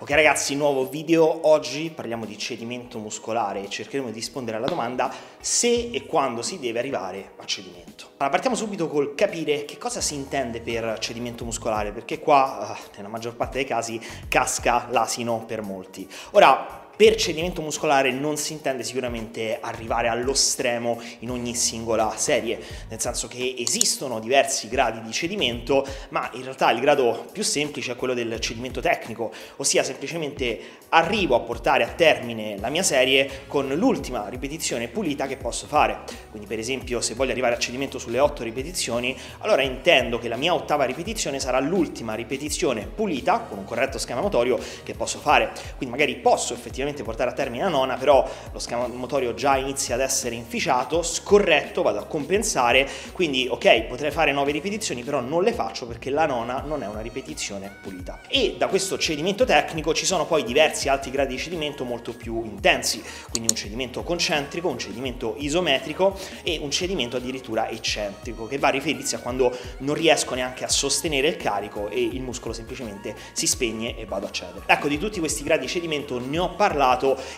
Ok ragazzi, nuovo video. Oggi parliamo di cedimento muscolare e cercheremo di rispondere alla domanda se e quando si deve arrivare a cedimento. Allora, partiamo subito col capire che cosa si intende per cedimento muscolare, perché qua nella maggior parte dei casi casca l'asino per molti. Ora, per cedimento muscolare non si intende sicuramente arrivare allo stremo in ogni singola serie, nel senso che esistono diversi gradi di cedimento, ma in realtà il grado più semplice è quello del cedimento tecnico, ossia semplicemente arrivo a portare a termine la mia serie con l'ultima ripetizione pulita che posso fare. Quindi per esempio se voglio arrivare a cedimento sulle 8 ripetizioni, allora intendo che la mia ottava ripetizione sarà l'ultima ripetizione pulita con un corretto schema motorio che posso fare. Quindi magari posso effettivamente portare a termine la nona, però lo schema motorio già inizia ad essere inficiato, scorretto, vado a compensare, quindi ok, potrei fare 9 ripetizioni, però non le faccio perché la nona non è una ripetizione pulita. E da questo cedimento tecnico ci sono poi diversi altri gradi di cedimento molto più intensi, quindi un cedimento concentrico, un cedimento isometrico e un cedimento addirittura eccentrico, che va a riferirsi a quando non riesco neanche a sostenere il carico e il muscolo semplicemente si spegne e vado a cedere. Ecco, di tutti questi gradi di cedimento ne ho parlato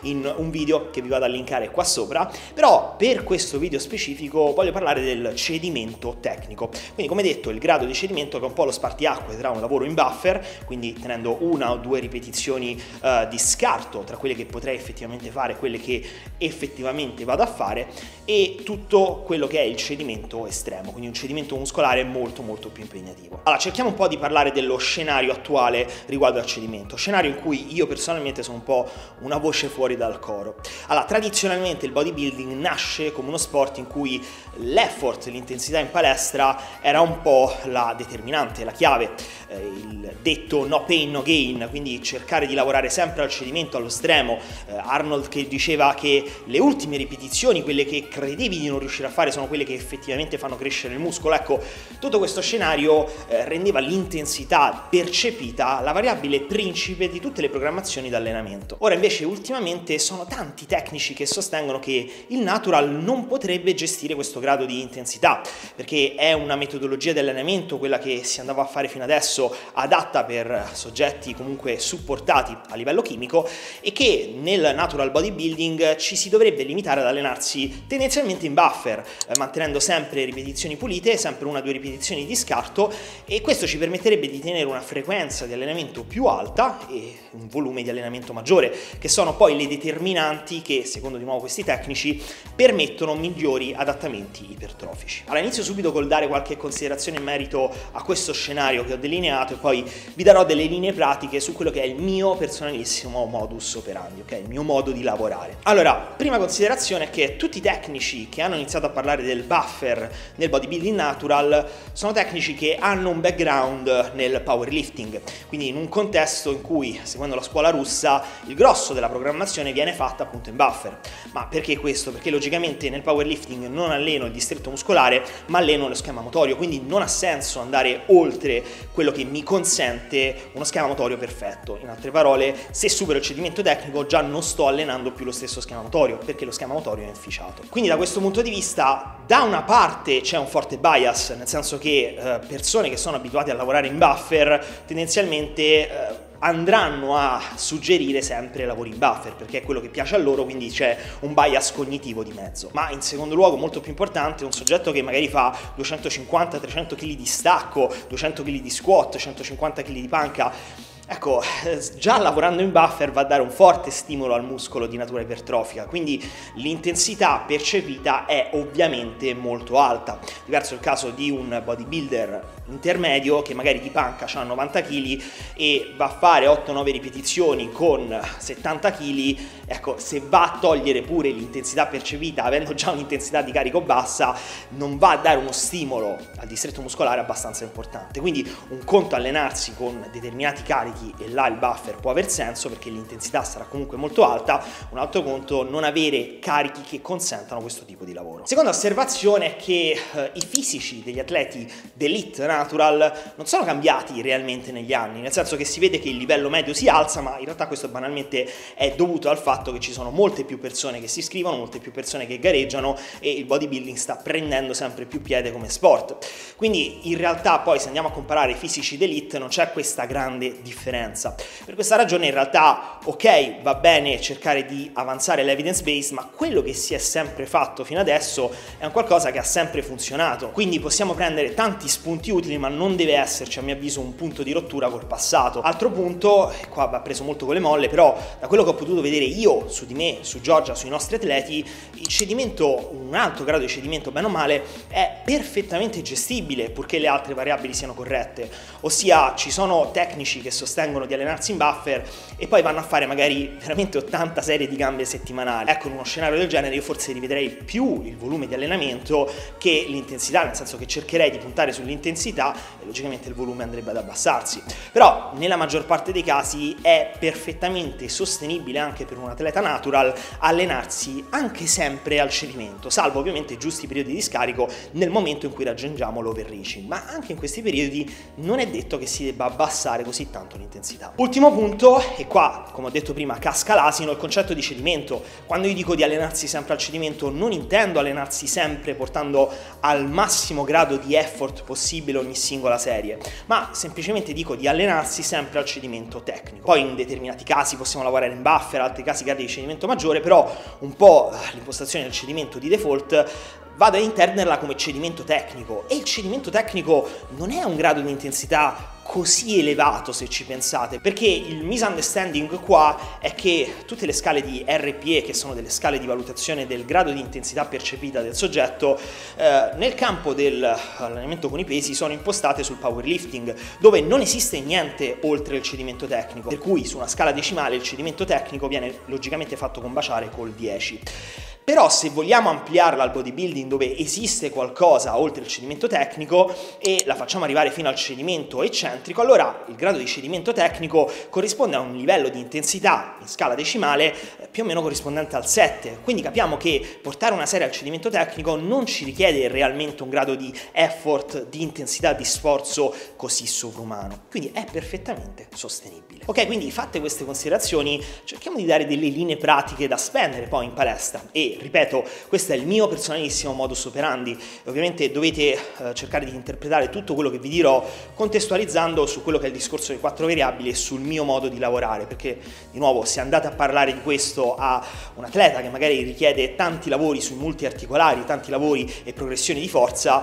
in un video che vi vado a linkare qua sopra, però per questo video specifico voglio parlare del cedimento tecnico. Quindi, come detto, il grado di cedimento che è un po' lo spartiacque tra un lavoro in buffer, quindi tenendo una o due ripetizioni di scarto tra quelle che potrei effettivamente fare e quelle che effettivamente vado a fare, e tutto quello che è il cedimento estremo, quindi un cedimento muscolare molto molto più impegnativo. Allora, cerchiamo un po' di parlare dello scenario attuale riguardo al cedimento, scenario in cui io personalmente sono un po' una voce fuori dal coro. Allora, tradizionalmente il bodybuilding nasce come uno sport in cui l'effort, l'intensità in palestra era un po' la determinante, la chiave, il detto no pain no gain, quindi cercare di lavorare sempre al cedimento, allo stremo. Arnold che diceva che le ultime ripetizioni, quelle che credevi di non riuscire a fare, sono quelle che effettivamente fanno crescere il muscolo. Ecco, tutto questo scenario rendeva l'intensità percepita la variabile principe di tutte le programmazioni d'allenamento. Ora invece ultimamente sono tanti tecnici che sostengono che il natural non potrebbe gestire questo grado di intensità, perché è una metodologia di allenamento, quella che si andava a fare fino adesso, adatta per soggetti comunque supportati a livello chimico, e che nel natural bodybuilding ci si dovrebbe limitare ad allenarsi tendenzialmente in buffer, mantenendo sempre ripetizioni pulite, sempre una o due ripetizioni di scarto, e questo ci permetterebbe di tenere una frequenza di allenamento più alta e un volume di allenamento maggiore, che sono poi le determinanti che, secondo di nuovo questi tecnici, permettono migliori adattamenti ipertrofici. Allora, inizio subito col dare qualche considerazione in merito a questo scenario che ho delineato e poi vi darò delle linee pratiche su quello che è il mio personalissimo modus operandi, ok? Il mio modo di lavorare. Allora, prima considerazione è che tutti i tecnici che hanno iniziato a parlare del buffer nel bodybuilding natural sono tecnici che hanno un background nel powerlifting, quindi in un contesto in cui, secondo la scuola russa, il grosso della programmazione viene fatta appunto in buffer. Ma perché questo? Perché logicamente nel powerlifting non alleno il distretto muscolare, ma alleno lo schema motorio, quindi non ha senso andare oltre quello che mi consente uno schema motorio perfetto. In altre parole, se supero il cedimento tecnico già non sto allenando più lo stesso schema motorio, perché lo schema motorio è inficiato. Quindi da questo punto di vista, da una parte c'è un forte bias, nel senso che persone che sono abituate a lavorare in buffer tendenzialmente andranno a suggerire sempre lavori in buffer perché è quello che piace a loro, quindi c'è un bias cognitivo di mezzo. Ma in secondo luogo, molto più importante, un soggetto che magari fa 250-300 kg di stacco, 200 kg di squat, 150 kg di panca, ecco, già lavorando in buffer va a dare un forte stimolo al muscolo di natura ipertrofica, quindi l'intensità percepita è ovviamente molto alta. Diverso il caso di un bodybuilder intermedio che magari di panca ha 90 kg e va a fare 8-9 ripetizioni con 70 kg, ecco, se va a togliere pure l'intensità percepita, avendo già un'intensità di carico bassa, non va a dare uno stimolo al distretto muscolare abbastanza importante. Quindi un conto allenarsi con determinati carichi e là il buffer può aver senso perché l'intensità sarà comunque molto alta, un altro conto non avere carichi che consentano questo tipo di lavoro. Seconda osservazione è che i fisici degli atleti d'elite natural non sono cambiati realmente negli anni, nel senso che si vede che il livello medio si alza, ma in realtà questo banalmente è dovuto al fatto che ci sono molte più persone che si iscrivono, molte più persone che gareggiano e il bodybuilding sta prendendo sempre più piede come sport. Quindi in realtà poi, se andiamo a comparare i fisici d'elite, non c'è questa grande differenza differenza. Per questa ragione in realtà, ok, va bene cercare di avanzare l'evidence base, ma quello che si è sempre fatto fino adesso è un qualcosa che ha sempre funzionato, quindi possiamo prendere tanti spunti utili, ma non deve esserci a mio avviso un punto di rottura col passato. Altro punto, qua va preso molto con le molle, però da quello che ho potuto vedere io su di me, su Giorgia, sui nostri atleti, il cedimento, un alto grado di cedimento bene o male, è perfettamente gestibile purché le altre variabili siano corrette, ossia ci sono tecnici che sostengono di allenarsi in buffer e poi vanno a fare magari veramente 80 serie di gambe settimanali. Ecco, in uno scenario del genere io forse rivedrei più il volume di allenamento che l'intensità, nel senso che cercherei di puntare sull'intensità e logicamente il volume andrebbe ad abbassarsi. Però nella maggior parte dei casi è perfettamente sostenibile anche per un atleta natural allenarsi anche sempre al cedimento, salvo ovviamente giusti periodi di scarico nel momento in cui raggiungiamo l'overreaching, ma anche in questi periodi non è detto che si debba abbassare così tanto l'intensità. Ultimo punto, e qua come ho detto prima casca l'asino, il concetto di cedimento. Quando io dico di allenarsi sempre al cedimento non intendo allenarsi sempre portando al massimo grado di effort possibile ogni singola serie, ma semplicemente dico di allenarsi sempre al cedimento tecnico. Poi in determinati casi possiamo lavorare in buffer, in altri casi gradi di cedimento maggiore, però un po' l'impostazione del cedimento di default vado ad interpretarla come cedimento tecnico, e il cedimento tecnico non è un grado di intensità così elevato se ci pensate, perché il misunderstanding qua è che tutte le scale di RPE, che sono delle scale di valutazione del grado di intensità percepita del soggetto, nel campo dell'allenamento con i pesi sono impostate sul powerlifting, dove non esiste niente oltre il cedimento tecnico, per cui su una scala decimale il cedimento tecnico viene logicamente fatto combaciare col 10. Però se vogliamo ampliarla al bodybuilding, dove esiste qualcosa oltre il cedimento tecnico, e la facciamo arrivare fino al cedimento eccentrico, allora il grado di cedimento tecnico corrisponde a un livello di intensità in scala decimale più o meno corrispondente al 7. Quindi capiamo che portare una serie al cedimento tecnico non ci richiede realmente un grado di effort, di intensità, di sforzo così sovrumano. Quindi è perfettamente sostenibile. Ok, quindi fatte queste considerazioni cerchiamo di dare delle linee pratiche da spendere poi in palestra, e ripeto, questo è il mio personalissimo modus operandi. Ovviamente dovete cercare di interpretare tutto quello che vi dirò contestualizzando su quello che è il discorso delle 4 variabili e sul mio modo di lavorare, perché di nuovo se andate a parlare di questo a un atleta che magari richiede tanti lavori sui multiarticolari, tanti lavori e progressioni di forza,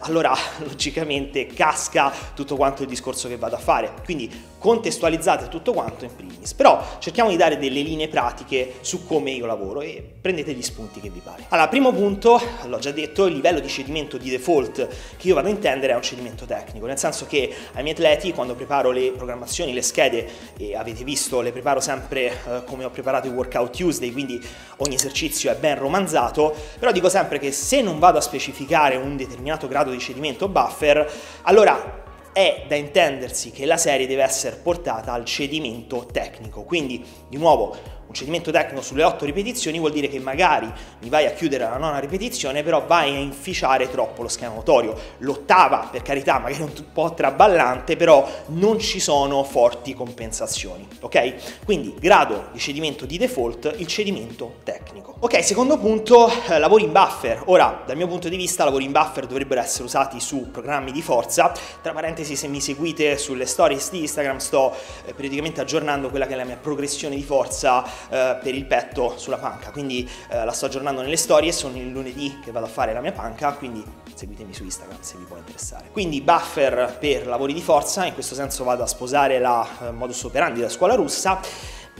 allora logicamente casca tutto quanto il discorso che vado a fare. Quindi contestualizzate tutto quanto in primis, però cerchiamo di dare delle linee pratiche su come io lavoro e prendete gli spunti che vi pare. Allora, primo punto, l'ho già detto, il livello di cedimento di default che io vado a intendere è un cedimento tecnico, nel senso che ai miei atleti quando preparo le programmazioni, le schede, e avete visto le preparo sempre come ho preparato i workout Tuesday, quindi ogni esercizio è ben romanzato, però dico sempre che se non vado a specificare un determinato grado di cedimento buffer, allora è da intendersi che la serie deve essere portata al cedimento tecnico. Quindi di nuovo un cedimento tecnico sulle 8 ripetizioni vuol dire che magari mi vai a chiudere la 9ª ripetizione, però vai a inficiare troppo lo schema motorio. L'8ª, per carità, magari un po' traballante, però non ci sono forti compensazioni, ok? Quindi grado di cedimento di default, il cedimento tecnico. Ok, secondo punto, lavori in buffer. Ora, dal mio punto di vista, lavori in buffer dovrebbero essere usati su programmi di forza. Tra parentesi, se mi seguite sulle stories di Instagram, sto periodicamente aggiornando quella che è la mia progressione di forza per il petto sulla panca, quindi la sto aggiornando nelle storie, sono il lunedì che vado a fare la mia panca, quindi seguitemi su Instagram se vi può interessare. Quindi buffer per lavori di forza, in questo senso vado a sposare la modus operandi della scuola russa,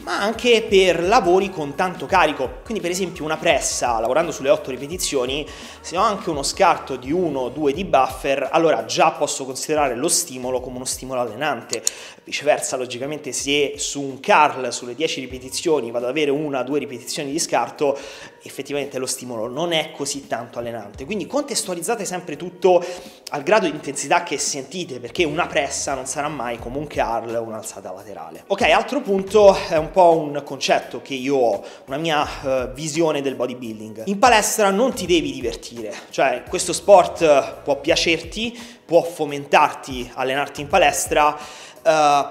ma anche per lavori con tanto carico, quindi per esempio una pressa lavorando sulle 8 ripetizioni, se ho anche uno scarto di 1 o 2 di buffer, allora già posso considerare lo stimolo come uno stimolo allenante. Viceversa, logicamente, se su un curl sulle 10 ripetizioni vado ad avere 1 o 2 ripetizioni di scarto, effettivamente lo stimolo non è così tanto allenante. Quindi contestualizzate sempre tutto al grado di intensità che sentite, perché una pressa non sarà mai come un curl o un'alzata laterale. Ok, altro punto, è un po' un concetto che io ho, una mia visione del bodybuilding. In palestra non ti devi divertire, cioè questo sport può piacerti, può fomentarti allenarti in palestra,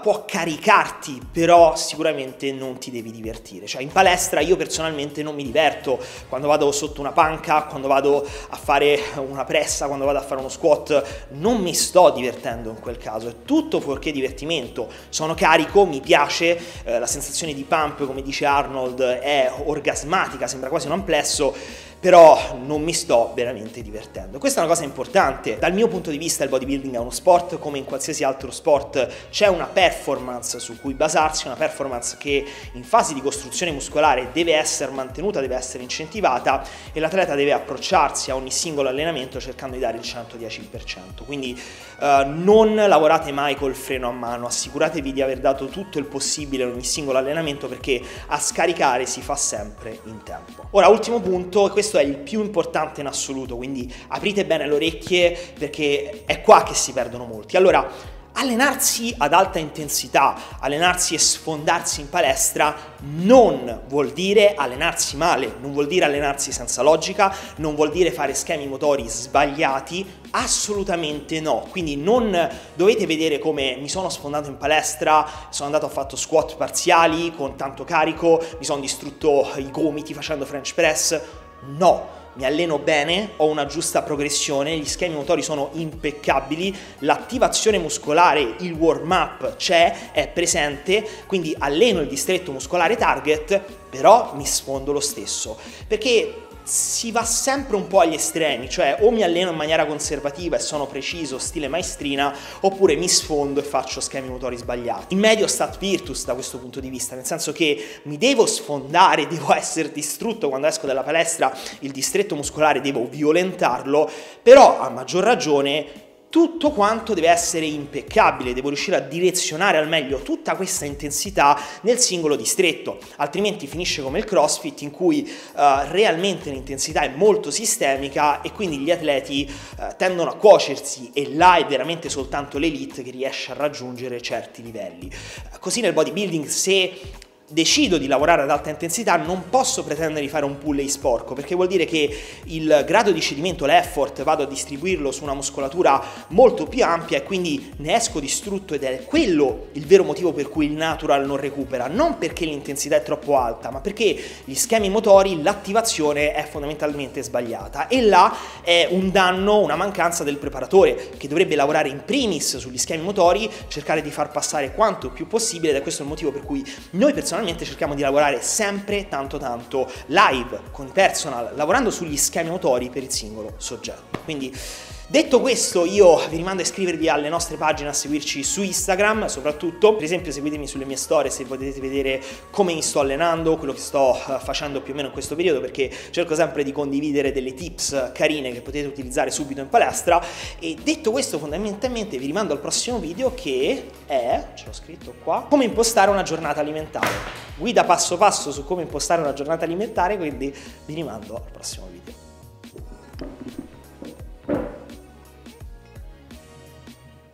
può caricarti, però sicuramente non ti devi divertire. Cioè in palestra io personalmente non mi diverto quando vado sotto una panca, quando vado a fare una pressa, quando vado a fare uno squat, non mi sto divertendo in quel caso, è tutto fuorché divertimento. Sono carico, mi piace, la sensazione di pump, come dice Arnold, è orgasmatica, sembra quasi un amplesso, però non mi sto veramente divertendo. Questa è una cosa importante. Dal mio punto di vista il bodybuilding è uno sport, come in qualsiasi altro sport c'è una performance su cui basarsi, una performance che in fase di costruzione muscolare deve essere mantenuta, deve essere incentivata, e l'atleta deve approcciarsi a ogni singolo allenamento cercando di dare il 110%. Quindi non lavorate mai col freno a mano, assicuratevi di aver dato tutto il possibile in ogni singolo allenamento, perché a scaricare si fa sempre in tempo. Ora, ultimo punto, questo è il più importante in assoluto, quindi aprite bene le orecchie perché è qua che si perdono molti. Allora, allenarsi ad alta intensità, allenarsi e sfondarsi in palestra non vuol dire allenarsi male, non vuol dire allenarsi senza logica, non vuol dire fare schemi motori sbagliati, assolutamente no. Quindi non dovete vedere come mi sono sfondato in palestra, sono andato a fatto squat parziali con tanto carico, mi sono distrutto i gomiti facendo French press. No, mi alleno bene, ho una giusta progressione, gli schemi motori sono impeccabili, l'attivazione muscolare, il warm up c'è, è presente, quindi alleno il distretto muscolare target, però mi sfondo lo stesso, perché si va sempre un po' agli estremi, cioè o mi alleno in maniera conservativa e sono preciso, stile maestrina, oppure mi sfondo e faccio schemi motori sbagliati. In medio stat virtus da questo punto di vista, nel senso che mi devo sfondare, devo essere distrutto quando esco dalla palestra, il distretto muscolare devo violentarlo, però a maggior ragione tutto quanto deve essere impeccabile, devo riuscire a direzionare al meglio tutta questa intensità nel singolo distretto, altrimenti finisce come il CrossFit, in cui realmente l'intensità è molto sistemica e quindi gli atleti tendono a cuocersi, e là è veramente soltanto l'elite che riesce a raggiungere certi livelli. Così nel bodybuilding, se decido di lavorare ad alta intensità, non posso pretendere di fare un pulley sporco, perché vuol dire che il grado di cedimento, l'effort, vado a distribuirlo su una muscolatura molto più ampia e quindi ne esco distrutto, ed è quello il vero motivo per cui il natural non recupera, non perché l'intensità è troppo alta, ma perché gli schemi motori, l'attivazione è fondamentalmente sbagliata, e là è un danno, una mancanza del preparatore, che dovrebbe lavorare in primis sugli schemi motori, cercare di far passare quanto più possibile, ed è questo il motivo per cui noi personalmente cerchiamo di lavorare sempre tanto live con i personal, lavorando sugli schemi motori per il singolo soggetto. Quindi, detto questo, io vi rimando a iscrivervi alle nostre pagine, a seguirci su Instagram soprattutto, per esempio seguitemi sulle mie storie se potete vedere come mi sto allenando, quello che sto facendo più o meno in questo periodo, perché cerco sempre di condividere delle tips carine che potete utilizzare subito in palestra. E detto questo, fondamentalmente vi rimando al prossimo video, che è, ce l'ho scritto qua, come impostare una giornata alimentare, guida passo passo su come impostare una giornata alimentare, quindi vi rimando al prossimo video.